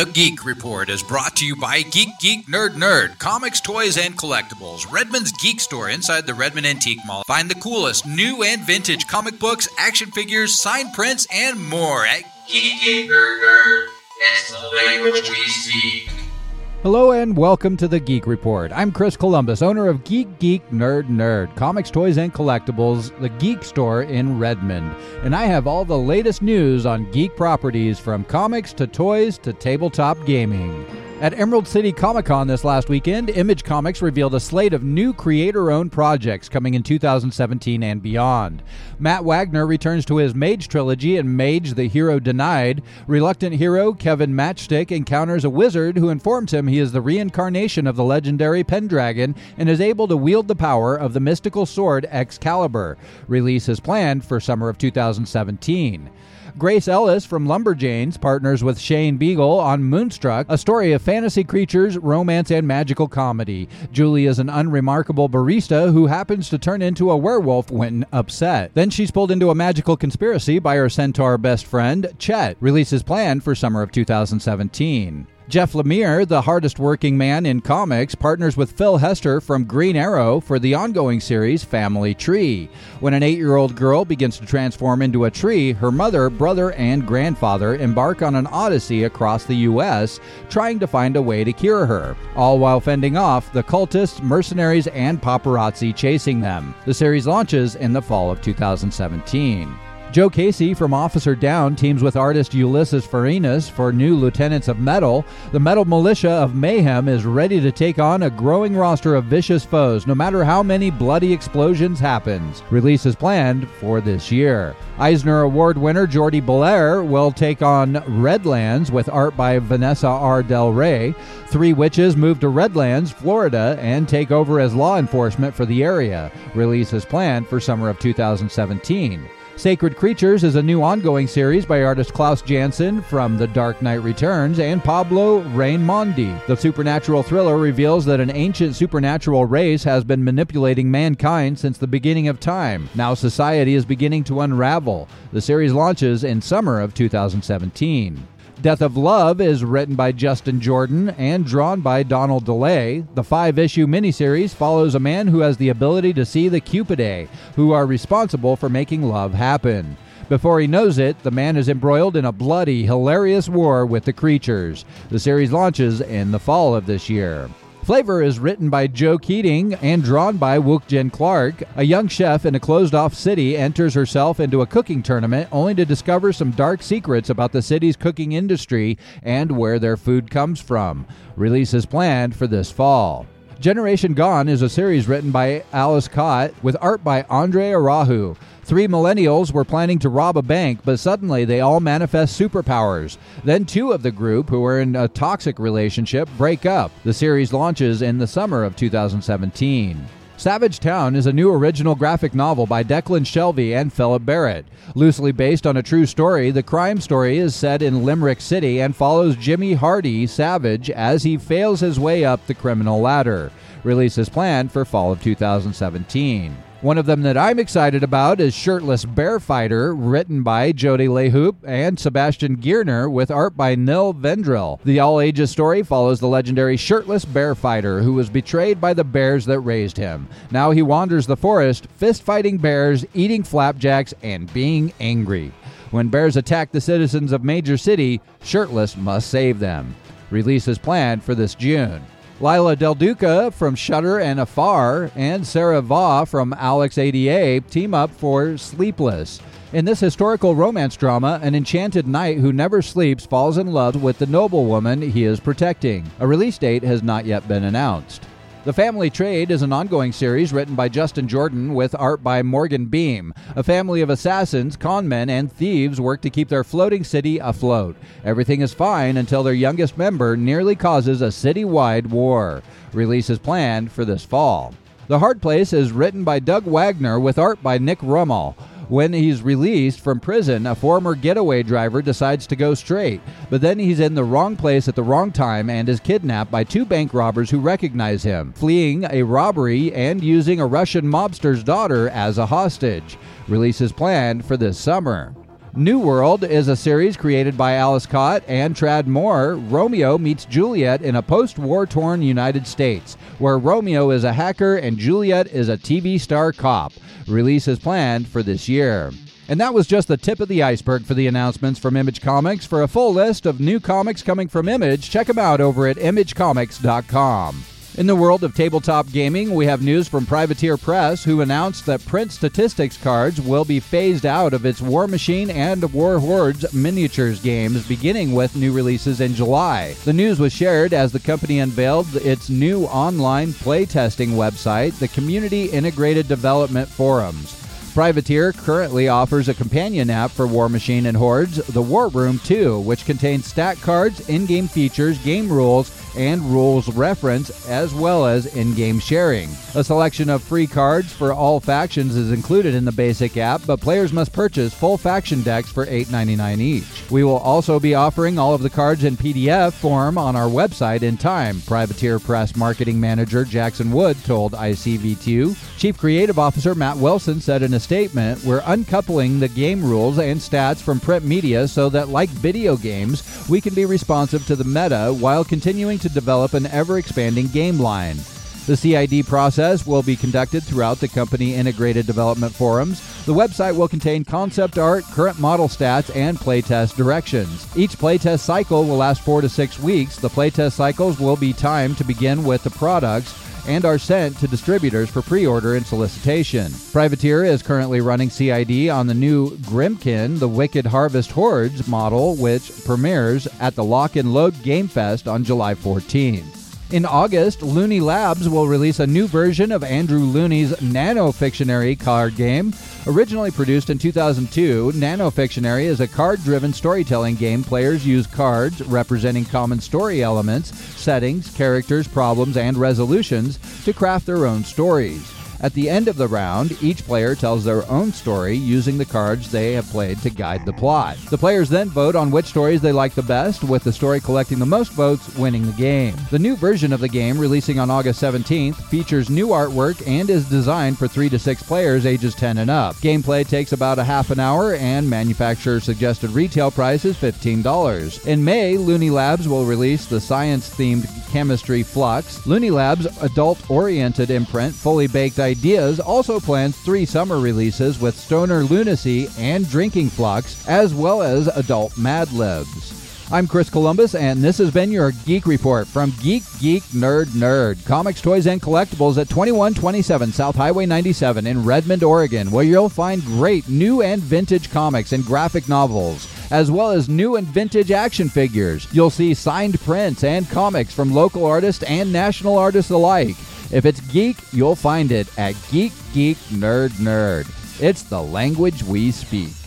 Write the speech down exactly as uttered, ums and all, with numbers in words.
The Geek Report is brought to you by Geek Geek Nerd Nerd, comics, toys, and collectibles. Redman's Geek Store inside the Redman Antique Mall. Find the coolest new and vintage comic books, action figures, signed prints, and more at Geek Geek Nerd Nerd. It's the language we speak. Hello and welcome to The Geek Report. I'm Chris Columbus, owner of Geek Geek Nerd Nerd, comics, toys, and collectibles, the Geek Store in Redmond. And I have all the latest news on geek properties from comics to toys to tabletop gaming. At Emerald City Comic Con this last weekend, Image Comics revealed a slate of new creator-owned projects coming in two thousand seventeen and beyond. Matt Wagner returns to his Mage trilogy in Mage the Hero Denied. Reluctant hero Kevin Matchstick encounters a wizard who informs him he is the reincarnation of the legendary Pendragon and is able to wield the power of the mystical sword Excalibur. Release is planned for summer of two thousand seventeen. Grace Ellis from Lumberjanes partners with Shane Beagle on Moonstruck, a story of fantasy creatures, romance, and magical comedy. Julie is an unremarkable barista who happens to turn into a werewolf when upset. Then she's pulled into a magical conspiracy by her centaur best friend, Chet. Release is planned for summer of two thousand seventeen. Jeff Lemire, the hardest-working man in comics, partners with Phil Hester from Green Arrow for the ongoing series Family Tree. When an eight-year-old girl begins to transform into a tree, her mother, brother, and grandfather embark on an odyssey across the U S, trying to find a way to cure her, all while fending off the cultists, mercenaries, and paparazzi chasing them. The series launches in the fall of two thousand seventeen. Joe Casey from Officer Down teams with artist Ulysses Farinas for new Lieutenants of Metal. The Metal Militia of Mayhem is ready to take on a growing roster of vicious foes, no matter how many bloody explosions happens. Release is planned for this year. Eisner Award winner Jordi Belair will take on Redlands with art by Vanessa R. Del Rey. Three witches move to Redlands, Florida, and take over as law enforcement for the area. Release is planned for summer of two thousand seventeen. Sacred Creatures is a new ongoing series by artist Klaus Janson from The Dark Knight Returns and Pablo Raimondi. The supernatural thriller reveals that an ancient supernatural race has been manipulating mankind since the beginning of time. Now society is beginning to unravel. The series launches in summer of two thousand seventeen. Death of Love is written by Justin Jordan and drawn by Donald DeLay. The five-issue miniseries follows a man who has the ability to see the Cupidae, who are responsible for making love happen. Before he knows it, the man is embroiled in a bloody, hilarious war with the creatures. The series launches in the fall of this year. Flavor is written by Joe Keating and drawn by Wookjen Clark. A young chef in a closed-off city enters herself into a cooking tournament only to discover some dark secrets about the city's cooking industry and where their food comes from. Release is planned for this fall. Generation Gone is a series written by Alice Cott with art by Andre Arahu. Three millennials were planning to rob a bank, but suddenly they all manifest superpowers. Then two of the group, who are in a toxic relationship, break up. The series launches in the summer of two thousand seventeen. Savage Town is a new original graphic novel by Declan Shelby and Philip Barrett. Loosely based on a true story, the crime story is set in Limerick City and follows Jimmy Hardy Savage as he fails his way up the criminal ladder. Release is planned for fall of two thousand seventeen. One of them that I'm excited about is Shirtless Bear Fighter, written by Jody LaHoop and Sebastian Gierner, with art by Neil Vendrell. The all-ages story follows the legendary Shirtless Bear Fighter, who was betrayed by the bears that raised him. Now he wanders the forest, fist-fighting bears, eating flapjacks, and being angry. When bears attack the citizens of Major City, Shirtless must save them. Release is planned for this June. Lila Del Duca from Shudder and Afar and Sarah Vaugh from Alex A D A team up for Sleepless. In this historical romance drama, an enchanted knight who never sleeps falls in love with the noblewoman he is protecting. A release date has not yet been announced. The Family Trade is an ongoing series written by Justin Jordan with art by Morgan Beam. A family of assassins, con men, and thieves work to keep their floating city afloat. Everything is fine until their youngest member nearly causes a citywide war. Release is planned for this fall. The Hard Place is written by Doug Wagner with art by Nick Rummel. When he's released from prison, a former getaway driver decides to go straight, but then he's in the wrong place at the wrong time and is kidnapped by two bank robbers who recognize him, fleeing a robbery and using a Russian mobster's daughter as a hostage. Release is planned for this summer. New World is a series created by Alice Cott and Trad Moore. Romeo meets Juliet in a post-war torn United States, where Romeo is a hacker and Juliet is a T V star cop. Release is planned for this year. And that was just the tip of the iceberg for the announcements from Image Comics. For a full list of new comics coming from Image, check them out over at image comics dot com. In the world of tabletop gaming, we have news from Privateer Press, who announced that print statistics cards will be phased out of its War Machine and War Hordes miniatures games, beginning with new releases in July. The news was shared as the company unveiled its new online playtesting website, the Community Integrated Development Forums. Privateer currently offers a companion app for War Machine and Hordes, the War Room two, which contains stat cards, in-game features, game rules, and rules reference, as well as in-game sharing. A selection of free cards for all factions is included in the basic app, but players must purchase full faction decks for eight dollars and ninety-nine cents each. We will also be offering all of the cards in P D F form on our website in time, Privateer Press Marketing Manager Jackson Wood told I C V Q. Chief Creative Officer Matt Wilson said in a statement, "We're uncoupling the game rules and stats from print media so that, like video games, we can be responsive to the meta while continuing to develop an ever-expanding game line. The C I D process will be conducted throughout the company integrated development forums. The website will contain concept art, current model stats, and playtest directions. Each playtest cycle will last four to six weeks. The playtest cycles will be timed to begin with the products and are sent to distributors for pre-order and solicitation. Privateer is currently running C I D on the new Grimkin, the Wicked Harvest Hordes model, which premieres at the Lock and Load Game Fest on July fourteenth. In August, Looney Labs will release a new version of Andrew Looney's Nano Fictionary card game. Originally produced in two thousand two, Nano Fictionary is a card-driven storytelling game. Players use cards representing common story elements, settings, characters, problems, and resolutions to craft their own stories. At the end of the round, each player tells their own story using the cards they have played to guide the plot. The players then vote on which stories they like the best, with the story collecting the most votes winning the game. The new version of the game, releasing on August seventeenth, features new artwork and is designed for three to six players ages ten and up. Gameplay takes about a half an hour, and manufacturer's suggested retail price is fifteen dollars. In May, Looney Labs will release the science-themed Chemistry Flux. Looney Labs' adult-oriented imprint, Fully Baked Ideas, also plans three summer releases with Stoner Lunacy and Drinking Flux, as well as Adult Mad Libs. I'm Chris Columbus, and this has been your Geek Report from Geek, Geek, Nerd, Nerd. Comics, toys, and collectibles at twenty-one twenty-seven South Highway ninety-seven in Redmond, Oregon, where you'll find great new and vintage comics and graphic novels, as well as new and vintage action figures. You'll see signed prints and comics from local artists and national artists alike. If it's geek, you'll find it at Geek, Geek, Nerd, Nerd. It's the language we speak.